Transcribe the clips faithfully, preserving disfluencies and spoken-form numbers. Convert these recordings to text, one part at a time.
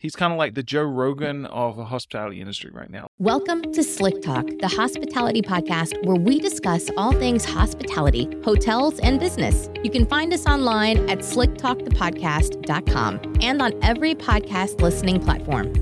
He's kind of like the Joe Rogan of the hospitality industry right now. Welcome to Slick Talk, the hospitality podcast where we discuss all things hospitality, hotels, and business. You can find us online at slick talk the podcast dot com and on every podcast listening platform.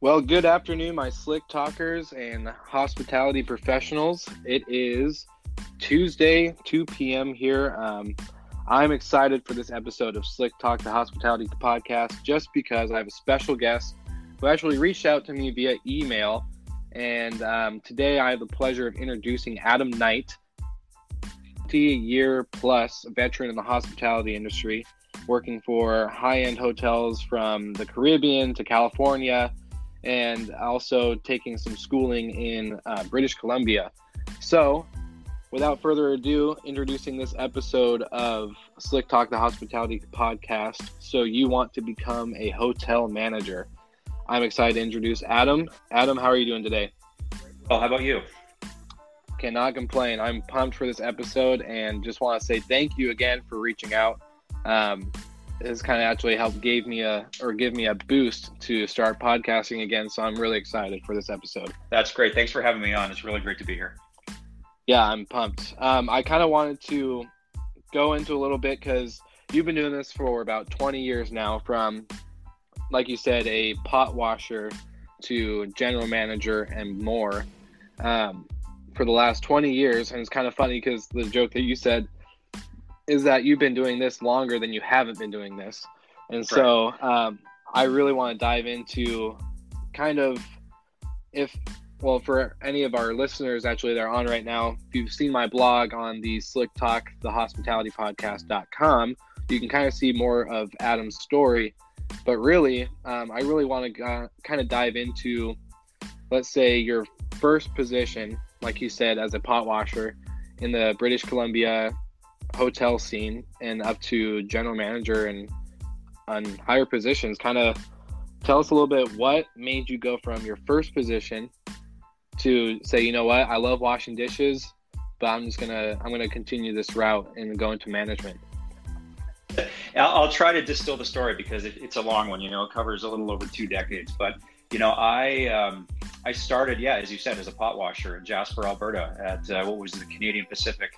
Well, good afternoon, my slick talkers and hospitality professionals. It is Tuesday, two p.m. here. Um, I'm excited for this episode of Slick Talk, the Hospitality Podcast, just because I have a special guest who actually reached out to me via email. And um, today I have the pleasure of introducing Adam Knight, fifty-year-plus veteran in the hospitality industry, working for high-end hotels from the Caribbean to California, and also taking some schooling in uh, British Columbia. So, without further ado, introducing this episode of Slick Talk, the Hospitality Podcast, So You Want to Become a Hotel Manager. I'm excited to introduce Adam. Adam, how are you doing today? Well, how about you? Cannot complain. I'm pumped for this episode and just want to say thank you again for reaching out. Um, This kind of actually helped gave me a or give me a boost to start podcasting again. So I'm really excited for this episode. That's great. Thanks for having me on. It's really great to be here. Yeah, I'm pumped. Um, I kind of wanted to go into a little bit because you've been doing this for about twenty years now, from, like you said, a pot washer to general manager and more um, for the last twenty years. And it's kind of funny because the joke that you said is that you've been doing this longer than you haven't been doing this. And so um, I really want to dive into kind of if, well, for any of our listeners, actually, they're on right now, if you've seen my blog on the Slick Talk, the hospitality podcast dot com, you can kind of see more of Adam's story. But really, um, I really want to uh, kind of dive into, let's say, your first position, like you said, as a pot washer in the British Columbia hotel scene, and up to general manager and on higher positions. Kind of tell us a little bit what made you go from your first position to say, you know what, I love washing dishes, but I'm just gonna I'm gonna continue this route and go into management. I'll try to distill the story because it, it's a long one. You know, it covers a little over two decades. But you know, I um, I started, yeah, as you said, as a pot washer in Jasper, Alberta, at uh, what was the Canadian Pacific.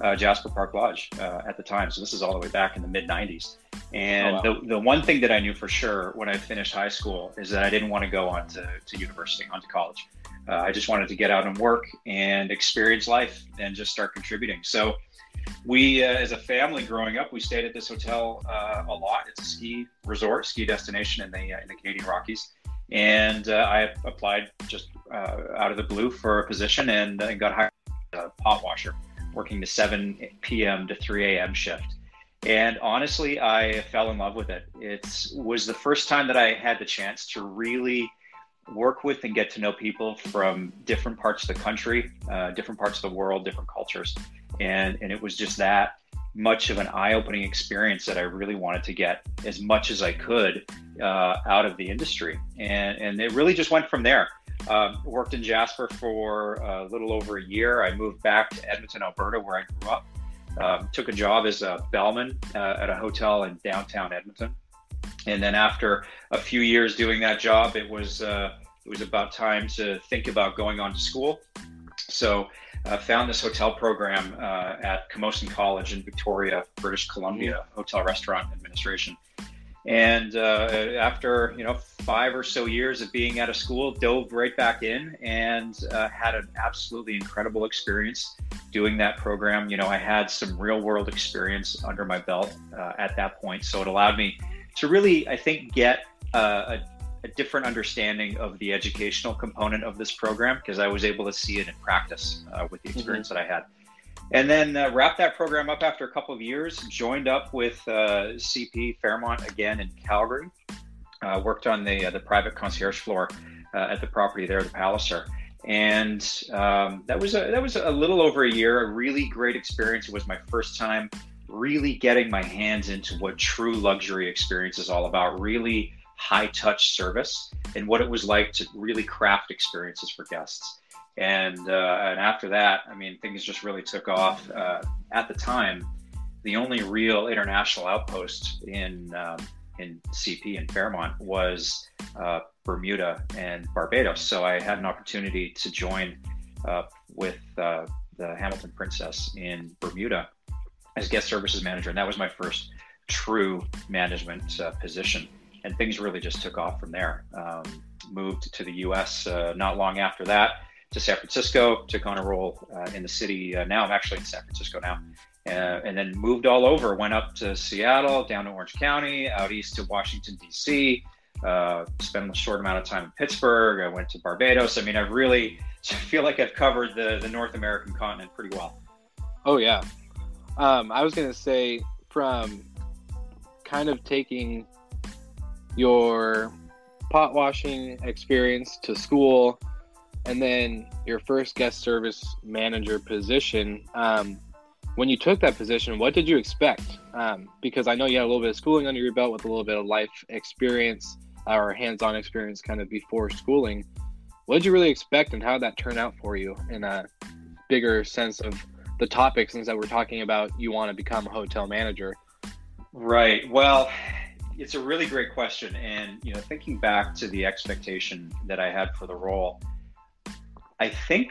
Uh, Jasper Park Lodge uh, at the time. So this is all the way back in the mid nineties. And oh, wow. the, the one thing that I knew for sure when I finished high school is that I didn't want to go on to, to university, on to college. Uh, I just wanted to get out and work and experience life and just start contributing. So we, uh, as a family growing up, we stayed at this hotel uh, a lot. It's a ski resort, ski destination in the, uh, in the Canadian Rockies. And uh, I applied just uh, out of the blue for a position and uh, got hired as a pot washer, working the seven p.m. to three a.m. shift. And honestly, I fell in love with it. It was the first time that I had the chance to really work with and get to know people from different parts of the country, uh, different parts of the world, different cultures. And, and it was just that much of an eye-opening experience that I really wanted to get as much as I could uh, out of the industry. And, and it really just went from there. Uh, worked in Jasper for a little over a year. I moved back to Edmonton, Alberta, where I grew up. Um, took a job as a bellman uh, at a hotel in downtown Edmonton. And then after a few years doing that job, it was uh, it was about time to think about going on to school. So I uh, found this hotel program uh, at Camosun College in Victoria, British Columbia, mm-hmm. Hotel Restaurant Administration. And uh, after, you know, five or so years of being out of school, dove right back in and uh, had an absolutely incredible experience doing that program. You know, I had some real world experience under my belt uh, at that point. So it allowed me to really, I think, get uh, a, a different understanding of the educational component of this program, because I was able to see it in practice uh, with the experience mm-hmm. that I had. And then uh, wrapped that program up after a couple of years, joined up with uh, C P Fairmont again in Calgary, uh, worked on the uh, the private concierge floor uh, at the property there, the Palliser. And um, that was a, that was a little over a year, a really great experience. It was my first time really getting my hands into what true luxury experience is all about, really high touch service, and what it was like to really craft experiences for guests. And uh, and after that, I mean, things just really took off. Uh, at the time, the only real international outpost in um, in C P and Fairmont was uh, Bermuda and Barbados. So I had an opportunity to join uh, with uh, the Hamilton Princess in Bermuda as guest services manager. And that was my first true management uh, position. And things really just took off from there. Um, moved to the U S uh, not long after that, to San Francisco, took on a role uh, in the city. Uh, now I'm actually in San Francisco now. Uh, and then moved all over, went up to Seattle, down to Orange County, out east to Washington, D C, uh, spent a short amount of time in Pittsburgh. I went to Barbados. I mean, I really feel like I've covered the, the North American continent pretty well. Oh, yeah. Um, I was going to say, from kind of taking your pot washing experience to school and then your first guest service manager position, um, when you took that position, what did you expect? Um, because I know you had a little bit of schooling under your belt with a little bit of life experience uh, or hands-on experience kind of before schooling. What did you really expect, and how did that turn out for you in a bigger sense of the topics, things that we're talking about? You want to become a hotel manager. Right. Well, it's a really great question. And, you know, thinking back to the expectation that I had for the role, I think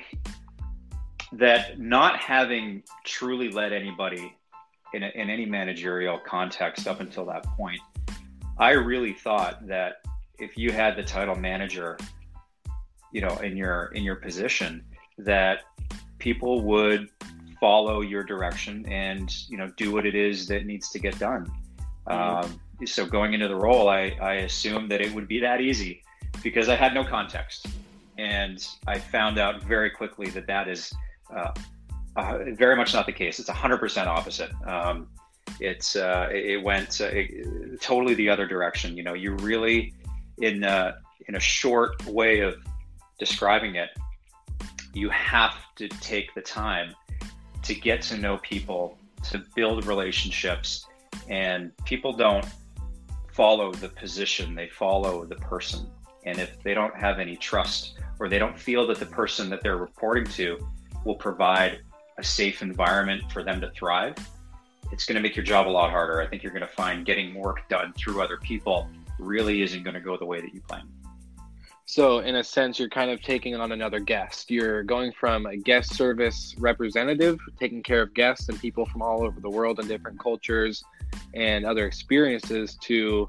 that not having truly led anybody in, a, in any managerial context up until that point, I really thought that if you had the title manager, you know, in your in your position, that people would follow your direction and, you know, do what it is that needs to get done. Mm-hmm. Um, so going into the role, I, I assumed that it would be that easy because I had no context. And I found out very quickly that that is uh, uh, very much not the case. It's one hundred percent opposite. Um, it's uh, it went uh, it, totally the other direction. You know, you really, in a, in a short way of describing it, you have to take the time to get to know people, to build relationships, and people don't follow the position; they follow the person. And if they don't have any trust, or they don't feel that the person that they're reporting to will provide a safe environment for them to thrive, it's going to make your job a lot harder. I think you're going to find getting work done through other people really isn't going to go the way that you plan. So in a sense, you're kind of taking on another guest. You're going from a guest service representative, taking care of guests and people from all over the world and different cultures and other experiences, to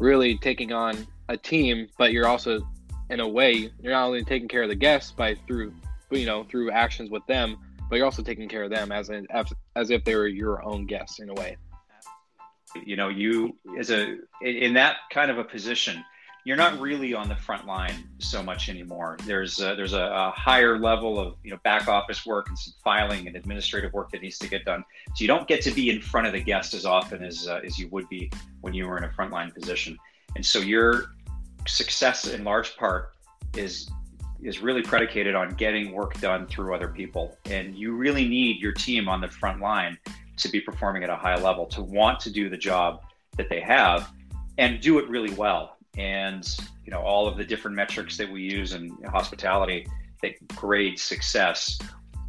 really taking on a team. But you're also, in a way, you're not only taking care of the guests by through, you know, through actions with them, but you're also taking care of them as an, as, as if they were your own guests in a way. You know, you as a, in that kind of a position, you're not really on the front line so much anymore. There's a, there's a, a higher level of, you know, back office work and some filing and administrative work that needs to get done. So you don't get to be in front of the guest as often as, uh, as you would be when you were in a frontline position. And so you're, success in large part is is really predicated on getting work done through other people, and you really need your team on the front line to be performing at a high level, to want to do the job that they have and do it really well. And, you know, all of the different metrics that we use in hospitality that grade success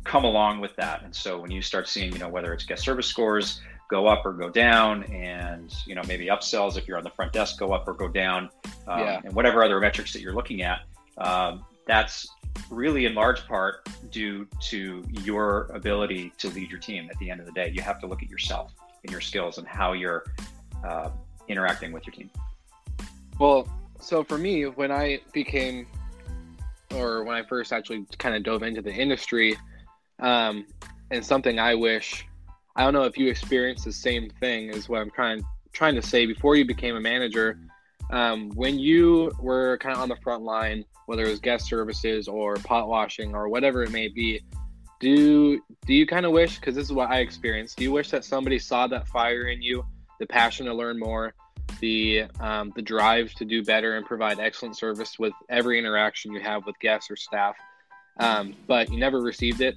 come along with that. And so when you start seeing, you know, whether it's guest service scores go up or go down, and, you know, maybe upsells if you're on the front desk go up or go down, um, yeah. and whatever other metrics that you're looking at, um, that's really in large part due to your ability to lead your team. At the end of the day, you have to look at yourself and your skills and how you're uh, interacting with your team. Well, so for me, when I became, or when I first actually kind of dove into the industry, um, and something I wish, I don't know if you experienced the same thing, is what I'm trying trying to say. Before you became a manager, um, when you were kind of on the front line, whether it was guest services or pot washing or whatever it may be, do do you kind of wish, because this is what I experienced, do you wish that somebody saw that fire in you, the passion to learn more, the um, the drive to do better and provide excellent service with every interaction you have with guests or staff, um, but you never received it?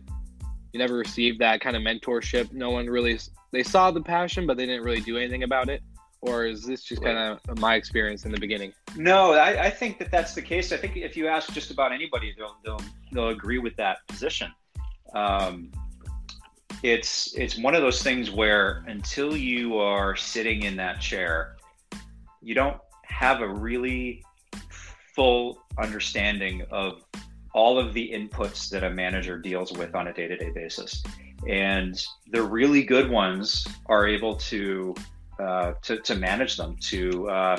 You never received that kind of mentorship. No one really, they saw the passion, but they didn't really do anything about it. Or is this just kind of my experience in the beginning? No, I, I think that that's the case. I think if you ask just about anybody, they'll they'll, they'll agree with that position. Um, it's it's one of those things where until you are sitting in that chair, you don't have a really full understanding of all of the inputs that a manager deals with on a day-to-day basis. And the really good ones are able to Uh, to, to manage them, to uh,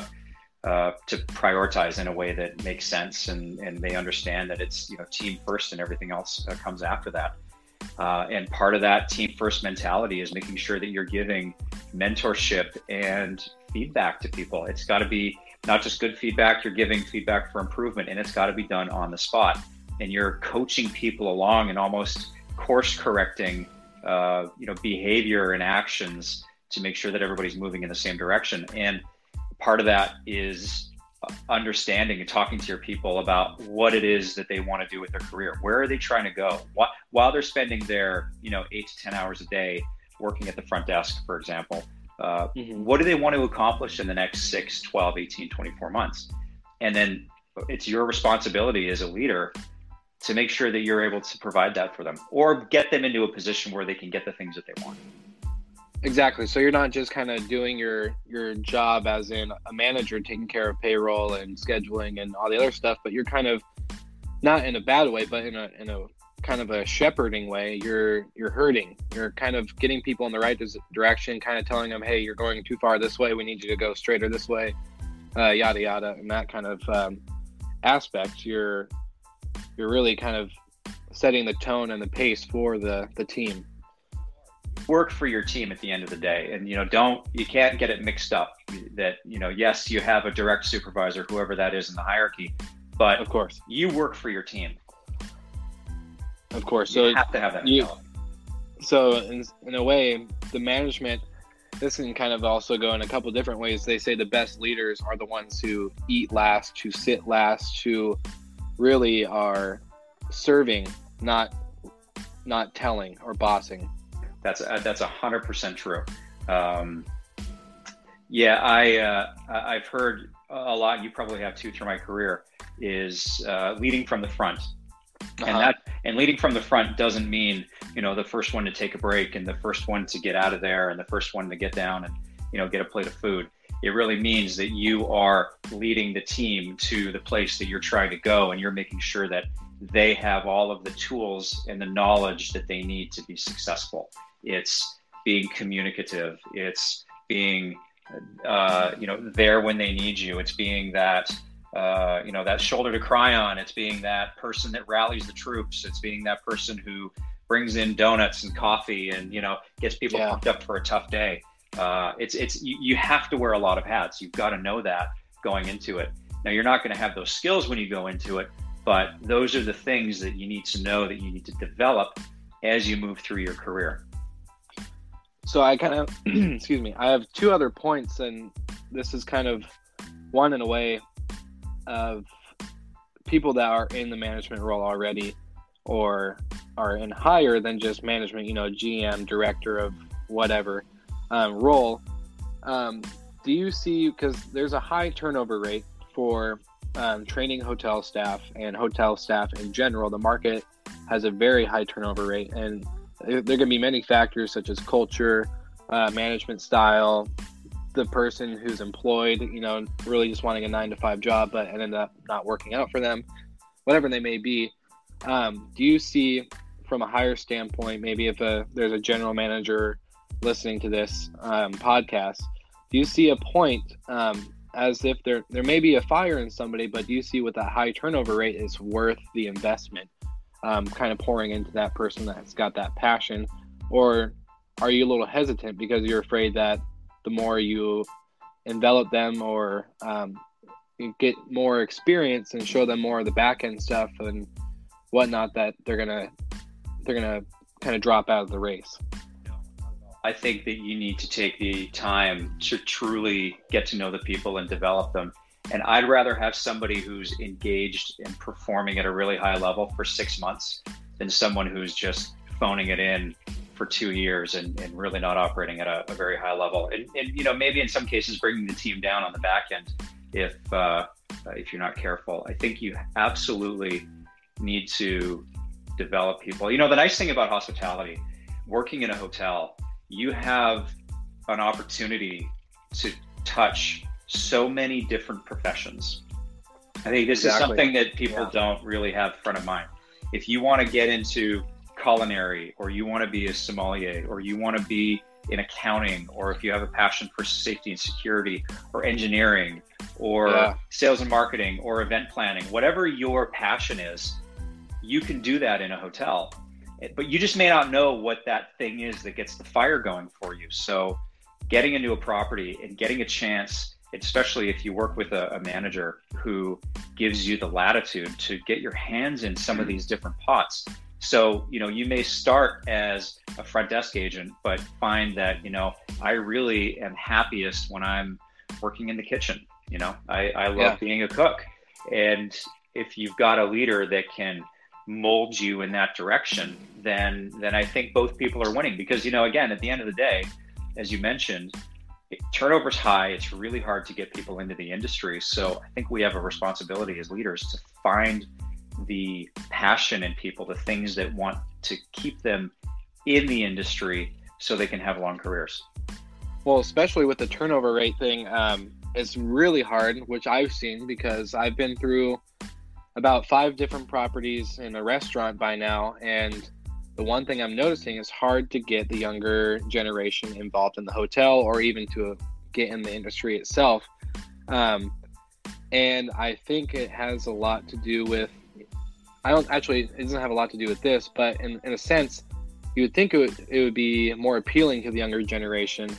uh, to prioritize in a way that makes sense, and, and they understand that it's, you know, team first and everything else uh, comes after that. Uh, and part of that team first mentality is making sure that you're giving mentorship and feedback to people. It's got to be not just good feedback, you're giving feedback for improvement, and it's got to be done on the spot. And you're coaching people along and almost course correcting, uh, you know, behavior and actions to make sure that everybody's moving in the same direction. And part of that is understanding and talking to your people about what it is that they want to do with their career. Where are they trying to go? What, while they're spending their, you know, eight to ten hours a day working at the front desk, for example, uh, mm-hmm. what do they want to accomplish in the next six, twelve, eighteen, twenty-four months? And then it's your responsibility as a leader to make sure that you're able to provide that for them or get them into a position where they can get the things that they want. Exactly. So you're not just kind of doing your, your job as in a manager, taking care of payroll and scheduling and all the other stuff, but you're kind of not in a bad way, but in a in a kind of a shepherding way. You're you're herding. You're kind of getting people in the right direction, kind of telling them, hey, you're going too far this way. We need you to go straighter this way, uh, yada yada, and that kind of um, aspect. You're you're really kind of setting the tone and the pace for the the team. Work for your team at the end of the day, and you know don't you can't get it mixed up that you know yes you have a direct supervisor, whoever that is in the hierarchy, but of course you work for your team. Of course, so you have to have that you, so in, in a way the management, this can kind of also go in a couple different ways. They say the best leaders are the ones who eat last, who sit last, who really are serving, not not telling or bossing. That's that's a hundred percent true. Um, yeah, I uh, I've heard a lot. You probably have too through my career is uh, leading from the front, uh-huh. and that and leading from the front doesn't mean you know the first one to take a break and the first one to get out of there and the first one to get down and you know get a plate of food. It really means that you are leading the team to the place that you're trying to go, and you're making sure that they have all of the tools and the knowledge that they need to be successful. It's being communicative. It's being, uh, you know, there when they need you. It's being that, uh, you know, that shoulder to cry on. It's being that person that rallies the troops. It's being that person who brings in donuts and coffee and, you know, gets people yeah. pumped up for a tough day. Uh, it's, it's, you, you have to wear a lot of hats. You've got to know that going into it. Now, you're not going to have those skills when you go into it, but those are the things that you need to know that you need to develop as you move through your career. So I kind of, excuse me, I have two other points, and this is kind of one in a way of people that are in the management role already or are in higher than just management, you know, G M, director of whatever um, role. Um, do you see, because there's a high turnover rate for um, training hotel staff and hotel staff in general, the market has a very high turnover rate, and there can be many factors such as culture, uh, management style, the person who's employed, you know, really just wanting a nine to five job, but ended up not working out for them, whatever they may be. Um, do you see from a higher standpoint, maybe if a, there's a general manager listening to this um, podcast, do you see a point um, as if there, there may be a fire in somebody, but do you see with that high turnover rate is worth the investment? Um, kind of pouring into that person that's got that passion, or are you a little hesitant because you're afraid that the more you envelop them or um, get more experience and show them more of the back end stuff and whatnot, that they're gonna they're gonna kind of drop out of the race? I think that you need to take the time to truly get to know the people and develop them. And I'd rather have somebody who's engaged and performing at a really high level for six months than someone who's just phoning it in for two years and, and really not operating at a, a very high level. And, and, you know, maybe in some cases bringing the team down on the back end if uh, if you're not careful. I think you absolutely need to develop people. You know, the nice thing about hospitality, working in a hotel, you have an opportunity to touch so many different professions. I think this exactly. is something that people yeah. don't really have front of mind. If you want to get into culinary, or you want to be a sommelier, or you want to be in accounting, or if you have a passion for safety and security, or engineering, or yeah. sales and marketing, or event planning, whatever your passion is, you can do that in a hotel. But you just may not know what that thing is that gets the fire going for you. So getting into a property and getting a chance, especially if you work with a, a manager who gives you the latitude to get your hands in some of these different pots. So, you know, you may start as a front desk agent, but find that, you know, I really am happiest when I'm working in the kitchen. You know, I, I love yeah. being a cook. And if you've got a leader that can mold you in that direction, then, then I think both people are winning because, you know, again, at the end of the day, as you mentioned, turnover's high. It's really hard to get people into the industry. So I think we have a responsibility as leaders to find the passion in people, the things that want to keep them in the industry so they can have long careers. Well, especially with the turnover rate thing, um, it's really hard, which I've seen because I've been through about five different properties in a restaurant by now. And the one thing I'm noticing is hard to get the younger generation involved in the hotel or even to get in the industry itself. Um, and I think it has a lot to do with, I don't actually, it doesn't have a lot to do with this, but in, in a sense, you would think it would, it would be more appealing to the younger generation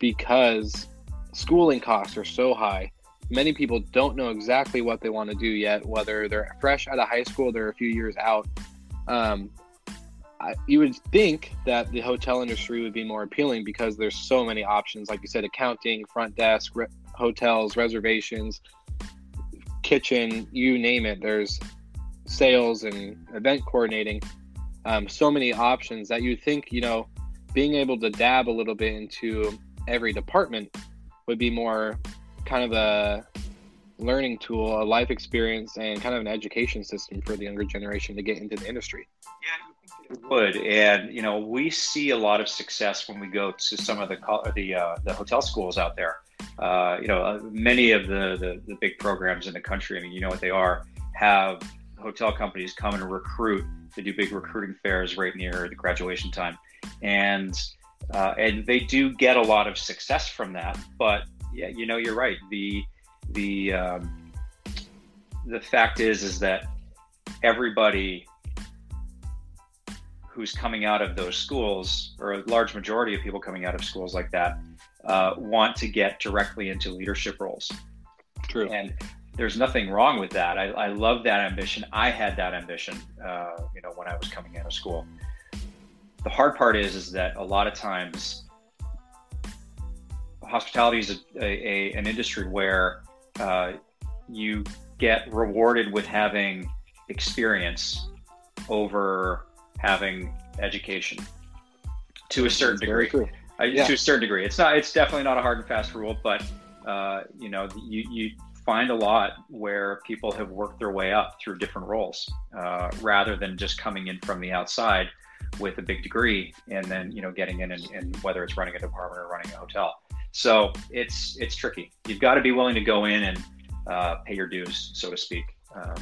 because schooling costs are so high. Many people don't know exactly what they want to do yet, whether they're fresh out of high school, they're a few years out. Um, You would think that the hotel industry would be more appealing because there's so many options. Like you said, accounting, front desk, re- hotels, reservations, kitchen, you name it. There's sales and event coordinating. Um, so many options that you think, you know, being able to dab a little bit into every department would be more kind of a learning tool, a life experience, and kind of an education system for the younger generation to get into the industry. Yeah. Would and you know we see a lot of success when we go to some of the the uh, the hotel schools out there. Uh, you know, uh, many of the, the the big programs in the country. I mean, you know what they are. Have hotel companies come and recruit. They do big recruiting fairs right near the graduation time, and uh, and they do get a lot of success from that. But yeah, you know, you're right. The the um, the fact is is that everybody who's coming out of those schools, or a large majority of people coming out of schools like that, uh, want to get directly into leadership roles. True. And there's nothing wrong with that. I, I love that ambition. I had that ambition, uh, you know, when I was coming out of school. The hard part is, is that a lot of times hospitality is a, a, a, an industry where uh, you get rewarded with having experience over having education to a certain degree, uh, yeah. to a certain degree. It's not, it's definitely not a hard and fast rule, but uh, you know, you, you find a lot where people have worked their way up through different roles uh, rather than just coming in from the outside with a big degree and then, you know, getting in and, and whether it's running a department or running a hotel. So it's, it's tricky. You've got to be willing to go in and uh, pay your dues, so to speak. Um,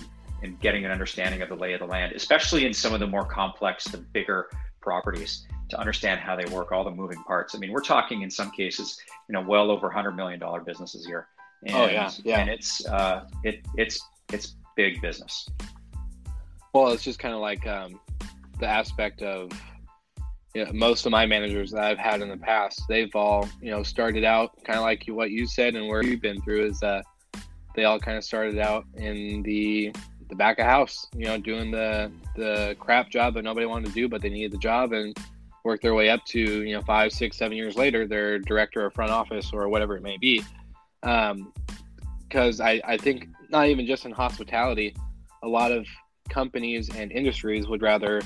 and getting an understanding of the lay of the land, especially in some of the more complex, the bigger properties, to understand how they work, all the moving parts. I mean, we're talking in some cases, you know, well over one hundred million dollars businesses here. And, oh, yeah, yeah. And it's, uh, it, it's, it's big business. Well, it's just kind of like um, the aspect of, you know, most of my managers that I've had in the past, they've all, you know, started out kind of like what you said and where you've been through is that they all kind of started out in the the back of house, you know, doing the the crap job that nobody wanted to do, but they needed the job and worked their way up to, you know, five, six, seven years later, they're director of front office or whatever it may be. Um, because I, I think not even just in hospitality, a lot of companies and industries would rather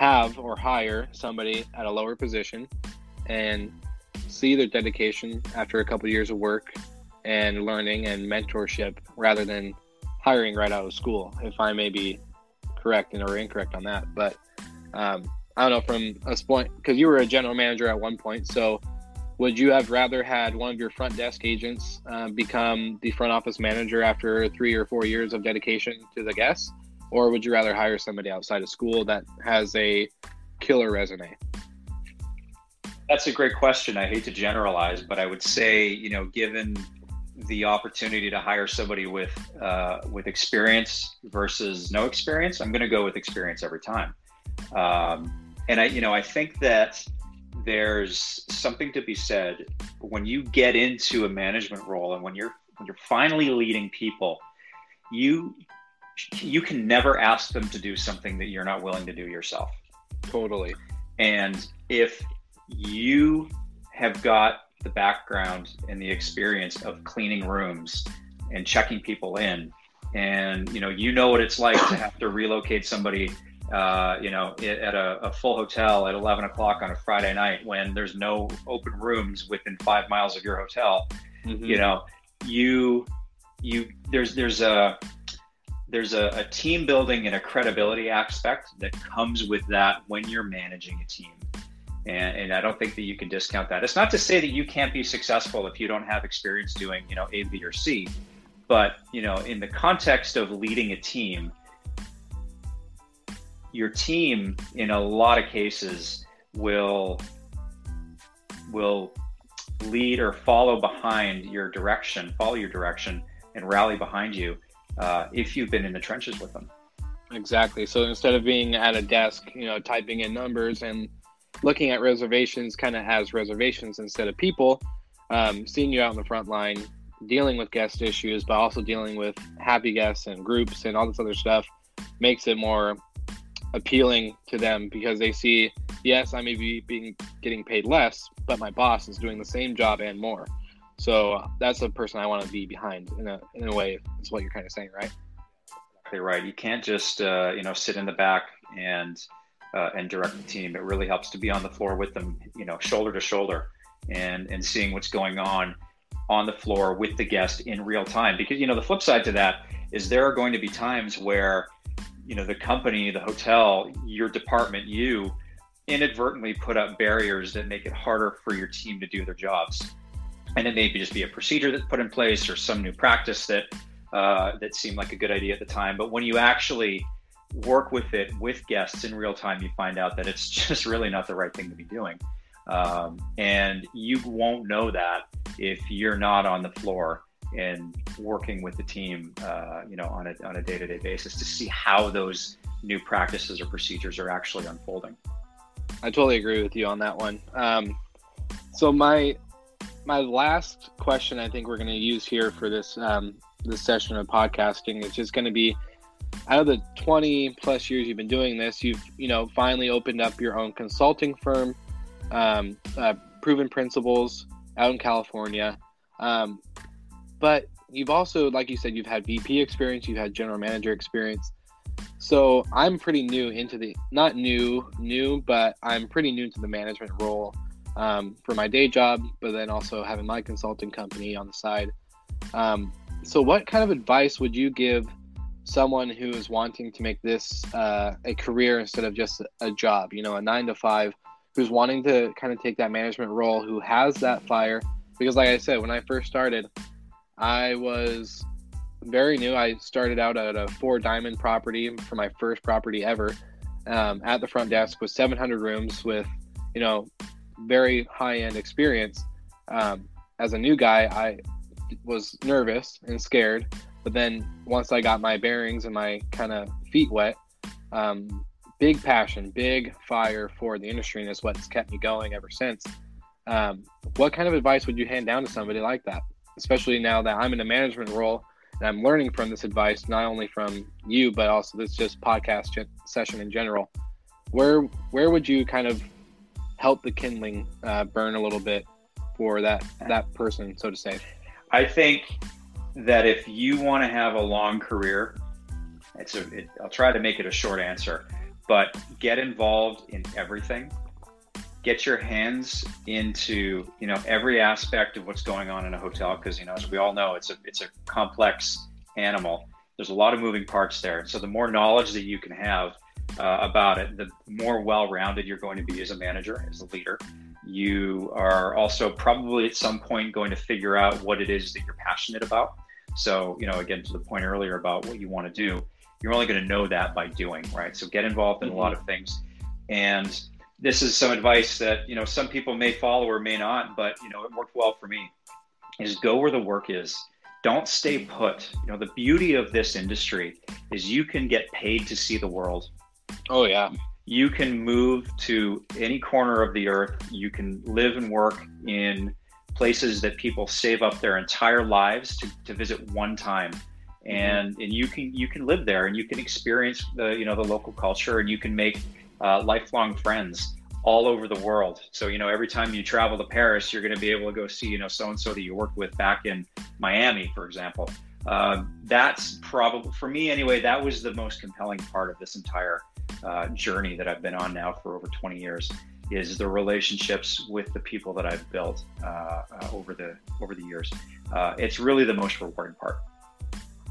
have or hire somebody at a lower position and see their dedication after a couple of years of work and learning and mentorship rather than hiring right out of school, if I may be correct and or incorrect on that. But um, I don't know, from a point, because you were a general manager at one point, so would you have rather had one of your front desk agents uh, become the front office manager after three or four years of dedication to the guests, or would you rather hire somebody outside of school that has a killer resume? That's a great question. I hate to generalize, but I would say, you know, given the opportunity to hire somebody with uh, with experience versus no experience, I'm going to go with experience every time. Um, and I, you know, I think that there's something to be said when you get into a management role and when you're when you're finally leading people, you you can never ask them to do something that you're not willing to do yourself. Totally. And if you have got the background and the experience of cleaning rooms and checking people in, and you know you know what it's like to have to relocate somebody uh you know at a, a full hotel at eleven o'clock on a Friday night when there's no open rooms within five miles of your hotel. Mm-hmm. you know you you there's there's a there's a, a team building and a credibility aspect that comes with that when you're managing a team. And, and I don't think that you can discount that. It's not to say that you can't be successful if you don't have experience doing, you know, A, B, or C. But, you know, in the context of leading a team, your team, in a lot of cases, will will lead or follow behind your direction, follow your direction, and rally behind you uh, if you've been in the trenches with them. Exactly. So instead of being at a desk, you know, typing in numbers and looking at reservations kind of as reservations instead of people, um, seeing you out on the front line, dealing with guest issues, but also dealing with happy guests and groups and all this other stuff makes it more appealing to them because they see, yes, I may be being, getting paid less, but my boss is doing the same job and more. So that's the person I want to be behind in a, in a way is what you're kind of saying, right? Exactly right. You can't just, uh, you know, sit in the back and Uh, and direct the team. It really helps to be on the floor with them, you know, shoulder to shoulder, and and seeing what's going on on the floor with the guest in real time. Because, you know, the flip side to that is there are going to be times where, you know, the company, the hotel, your department, you inadvertently put up barriers that make it harder for your team to do their jobs. And it may be just be a procedure that's put in place or some new practice that uh, that seemed like a good idea at the time. But when you actually work with it with guests in real time, you find out that it's just really not the right thing to be doing. Um, and you won't know that if you're not on the floor and working with the team, uh, you know, on a, on a day-to-day basis to see how those new practices or procedures are actually unfolding. I totally agree with you on that one. Um, so my, my last question I think we're going to use here for this, um, this session of podcasting is just going to be, out of the twenty plus years you've been doing this, you've, you know, finally opened up your own consulting firm, um, uh, Proven Principles out in California. Um, but you've also, like you said, you've had V P experience, you've had general manager experience. So I'm pretty new into the, not new, new, but I'm pretty new to the management role um, for my day job, but then also having my consulting company on the side. Um, so what kind of advice would you give someone who is wanting to make this uh, a career instead of just a job, you know, a nine to five, who's wanting to kind of take that management role, who has that fire? Because like I said, when I first started, I was very new. I started out at a four diamond property for my first property ever um, at the front desk with seven hundred rooms with, you know, very high end experience. Um, as a new guy, I was nervous and scared. But then once I got my bearings and my kind of feet wet, um, big passion, big fire for the industry, and it's what's kept me going ever since. Um, what kind of advice would you hand down to somebody like that? Especially now that I'm in a management role and I'm learning from this advice, not only from you, but also this just podcast gen- session in general. Where, where would you kind of help the kindling uh, burn a little bit for that, that person, so to say? I think that if you want to have a long career, it's a, it, I'll try to make it a short answer, but get involved in everything. Get your hands into, you know, every aspect of what's going on in a hotel, because, you know, as we all know, it's a it's a complex animal. There's a lot of moving parts there. So the more knowledge that you can have uh, about it, the more well-rounded you're going to be as a manager, as a leader. You are also probably at some point going to figure out what it is that you're passionate about. So, you know, again, to the point earlier about what you want to do, you're only going to know that by doing, right? So get involved in a lot of things. And this is some advice that, you know, some people may follow or may not, but, you know, it worked well for me, is go where the work is. Don't stay put. You know, the beauty of this industry is you can get paid to see the world. Oh, yeah. You can move to any corner of the earth. You can live and work in places that people save up their entire lives to, to visit one time. And mm-hmm. and you can you can live there, and you can experience the, you know, the local culture, and you can make uh, lifelong friends all over the world. So, you know, every time you travel to Paris, you're going to be able to go see, you know, so-and-so that you worked with back in Miami, for example. Uh, that's probably, for me anyway, that was the most compelling part of this entire uh, journey that I've been on now for over twenty years, is the relationships with the people that I've built uh, uh, over the over the years. Uh, it's really the most rewarding part.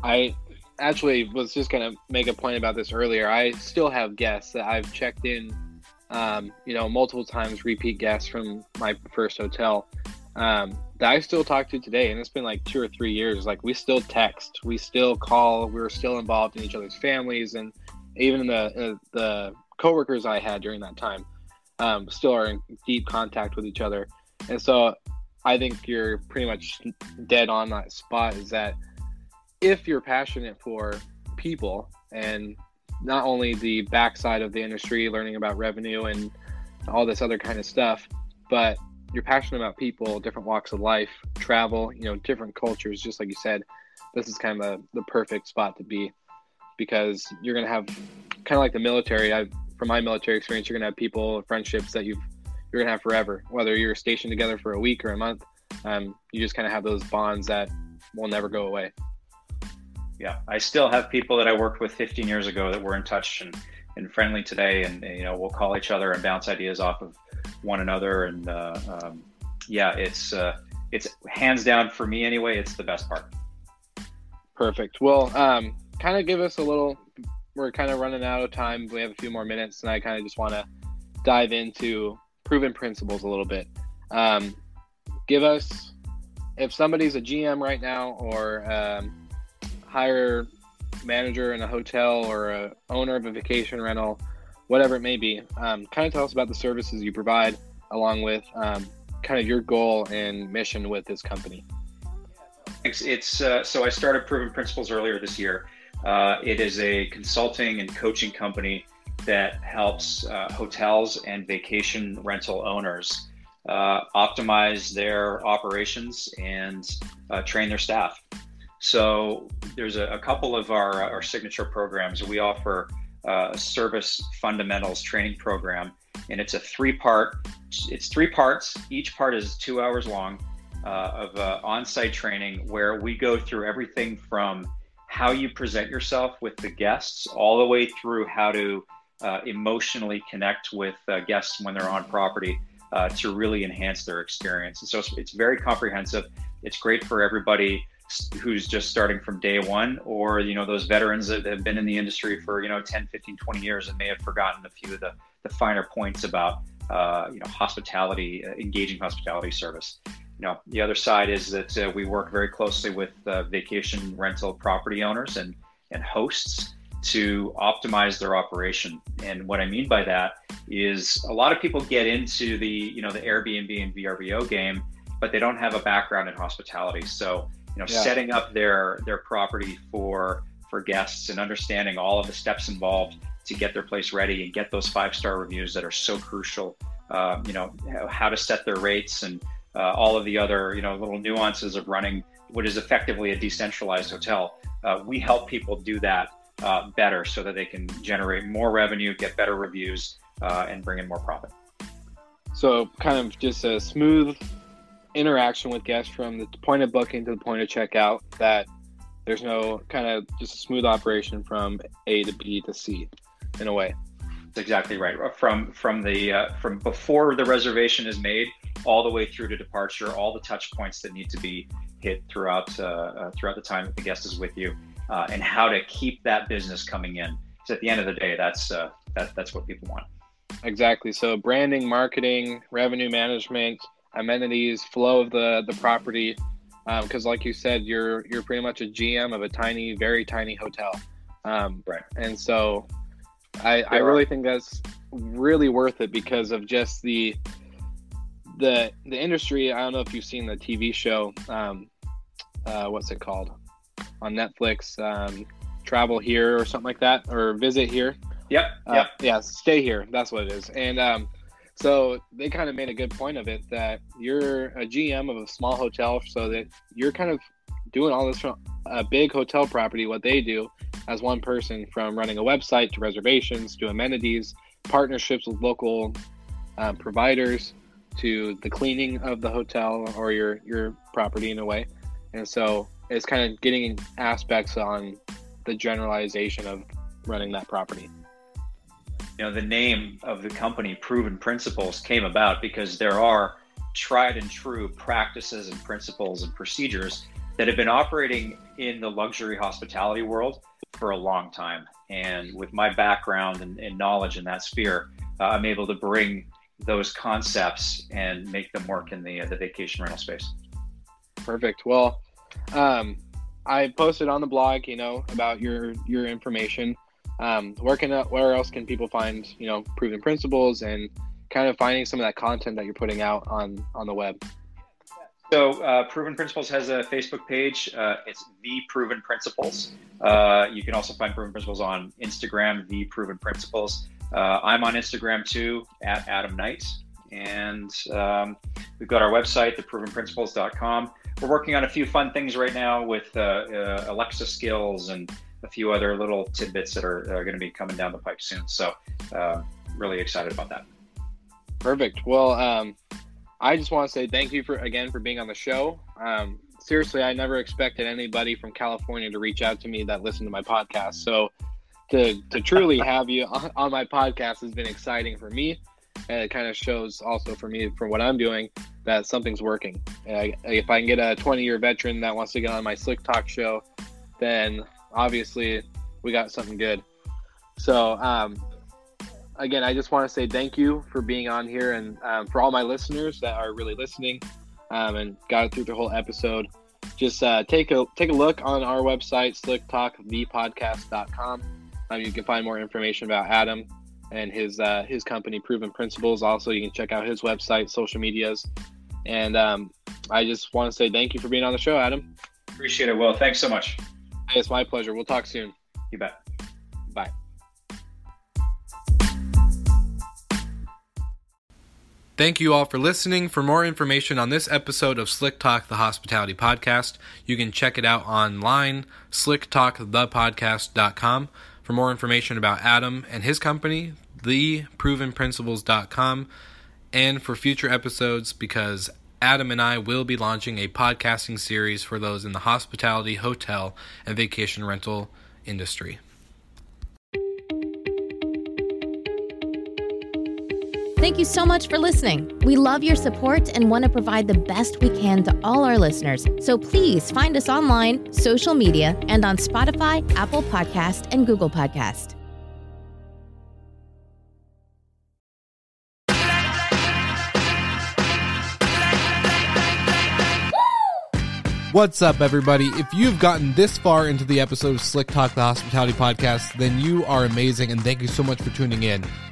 I actually was just going to make a point about this earlier. I still have guests that I've checked in, um, you know, multiple times, repeat guests from my first hotel, um, that I still talk to today. And it's been like two or three years. Like, we still text, we still call, we're still involved in each other's families. And even the, the coworkers I had during that time, um, still are in deep contact with each other. And so I think you're pretty much dead on that spot, is that if you're passionate for people, and not only the backside of the industry, learning about revenue and all this other kind of stuff, but you're passionate about people, different walks of life, travel, you know, different cultures, just like you said, this is kind of a, the perfect spot to be, because you're going to have kind of like the military. I, from my military experience, you're going to have people, friendships that you've, you're going to have forever, whether you're stationed together for a week or a month. Um, you just kind of have those bonds that will never go away. Yeah, I still have people that I worked with fifteen years ago that we're in touch and, and friendly today, and, you know, we'll call each other and bounce ideas off of one another. And uh, um, yeah, it's uh, it's hands down for me anyway. It's the best part. Perfect. Well, um, kind of give us a little. We're kind of running out of time. We have a few more minutes, and I kind of just want to dive into Proven Principles a little bit. Um, give us, if somebody's a G M right now, or um, hire manager in a hotel, or a owner of a vacation rental, whatever it may be, um, kind of tell us about the services you provide, along with um, kind of your goal and mission with this company. It's, it's uh, so I started Proven Principles earlier this year. Uh, it is a consulting and coaching company that helps uh, hotels and vacation rental owners uh, optimize their operations and uh, train their staff. So there's a, a couple of our, our signature programs. We offer a service fundamentals training program, and it's a three part, it's three parts. Each part is two hours long uh, of uh, on-site training, where we go through everything from how you present yourself with the guests, all the way through how to uh, emotionally connect with uh, guests when they're on property uh, to really enhance their experience. And so it's, it's very comprehensive. It's great for everybody who's just starting from day one, or, you know, those veterans that have been in the industry for, you know, ten, fifteen, twenty years and may have forgotten a few of the, the finer points about, uh, you know, hospitality, uh, engaging hospitality service. You know, the other side is that uh, we work very closely with uh, vacation rental property owners and, and hosts to optimize their operation. And what I mean by that is, a lot of people get into the, you know, the Airbnb and V R B O game, but they don't have a background in hospitality. So, you know, yeah. setting up their their property for for guests and understanding all of the steps involved to get their place ready and get those five-star reviews that are so crucial, uh, you know, how to set their rates and uh, all of the other, you know, little nuances of running what is effectively a decentralized hotel. Uh, we help people do that uh, better, so that they can generate more revenue, get better reviews, uh, and bring in more profit. So kind of just a smooth interaction with guests from the point of booking to the point of checkout, that there's no kind of, just a smooth operation from A to B to C in a way. That's exactly right. From from the uh, from before the reservation is made, all the way through to departure, all the touch points that need to be hit throughout uh, uh, throughout the time that the guest is with you, uh, and how to keep that business coming in. Because at the end of the day, that's uh, that, that's what people want. Exactly. So branding, marketing, revenue management, amenities, flow of the the property. Because um, like you said, you're you're pretty much a G M of a tiny, very tiny hotel. Um, right. And so I, I really think that's really worth it because of just the the the industry. I don't know if you've seen the T V show. Um, uh, what's it called on Netflix? Um, Travel Here or something like that, or Visit Here. Yep. Uh, yep. Yeah. Stay Here. That's what it is. And um, so they kind of made a good point of it that you're a G M of a small hotel, so that you're kind of doing all this from a big hotel property. What they do as one person, from running a website to reservations to amenities, partnerships with local uh, providers, to the cleaning of the hotel or your your property in a way. And so it's kind of getting aspects on the generalization of running that property. You know, the name of the company, Proven Principles, came about because there are tried and true practices and principles and procedures that have been operating in the luxury hospitality world for a long time. And with my background and, and knowledge in that sphere, uh, I'm able to bring those concepts and make them work in the, uh, the vacation rental space. Perfect. Well, um, I posted on the blog, you know, about your, your information. Um, where can, uh, where else can people find, you know, Proven Principles and kind of finding some of that content that you're putting out on, on the web? So uh, Proven Principles has a Facebook page. Uh, it's The Proven Principles. Uh, you can also find Proven Principles on Instagram, The Proven Principles. Uh, I'm on Instagram too, at Adam Knight. And um, we've got our website, the proven principles dot com. We're working on a few fun things right now with uh, uh, Alexa skills and a few other little tidbits that are, are going to be coming down the pipe soon. So uh, really excited about that. Perfect. Well, um, I just want to say thank you for again for being on the show. Um, seriously, I never expected anybody from California to reach out to me that listened to my podcast. So to to truly have you on, on my podcast has been exciting for me. And it kind of shows also for me, for what I'm doing, that something's working. Uh, if I can get a twenty-year veteran that wants to get on my Slick Talk show, then obviously we got something good. So um, again, I just want to say thank you for being on here, and um, for all my listeners that are really listening um, and got it through the whole episode. Just uh, take a take a look on our website, slick talk the podcast dot com. Um, you can find more information about Adam and his uh, his company, Proven Principles. Also, you can check out his website, social medias. And um, I just want to say thank you for being on the show, Adam. Appreciate it, Will. Thanks so much. Hey, it's my pleasure. We'll talk soon. You bet. Bye. Thank you all for listening. For more information on this episode of Slick Talk, the Hospitality Podcast, you can check it out online, slick talk the podcast dot com. For more information about Adam and his company, the proven principles dot com. And for future episodes, because Adam and I will be launching a podcasting series for those in the hospitality, hotel, and vacation rental industry. Thank you so much for listening. We love your support and want to provide the best we can to all our listeners. So please find us online, social media, and on Spotify, Apple Podcast, and Google Podcast. What's up, everybody? If you've gotten this far into the episode of Slick Talk, the Hospitality Podcast, then you are amazing, and thank you so much for tuning in.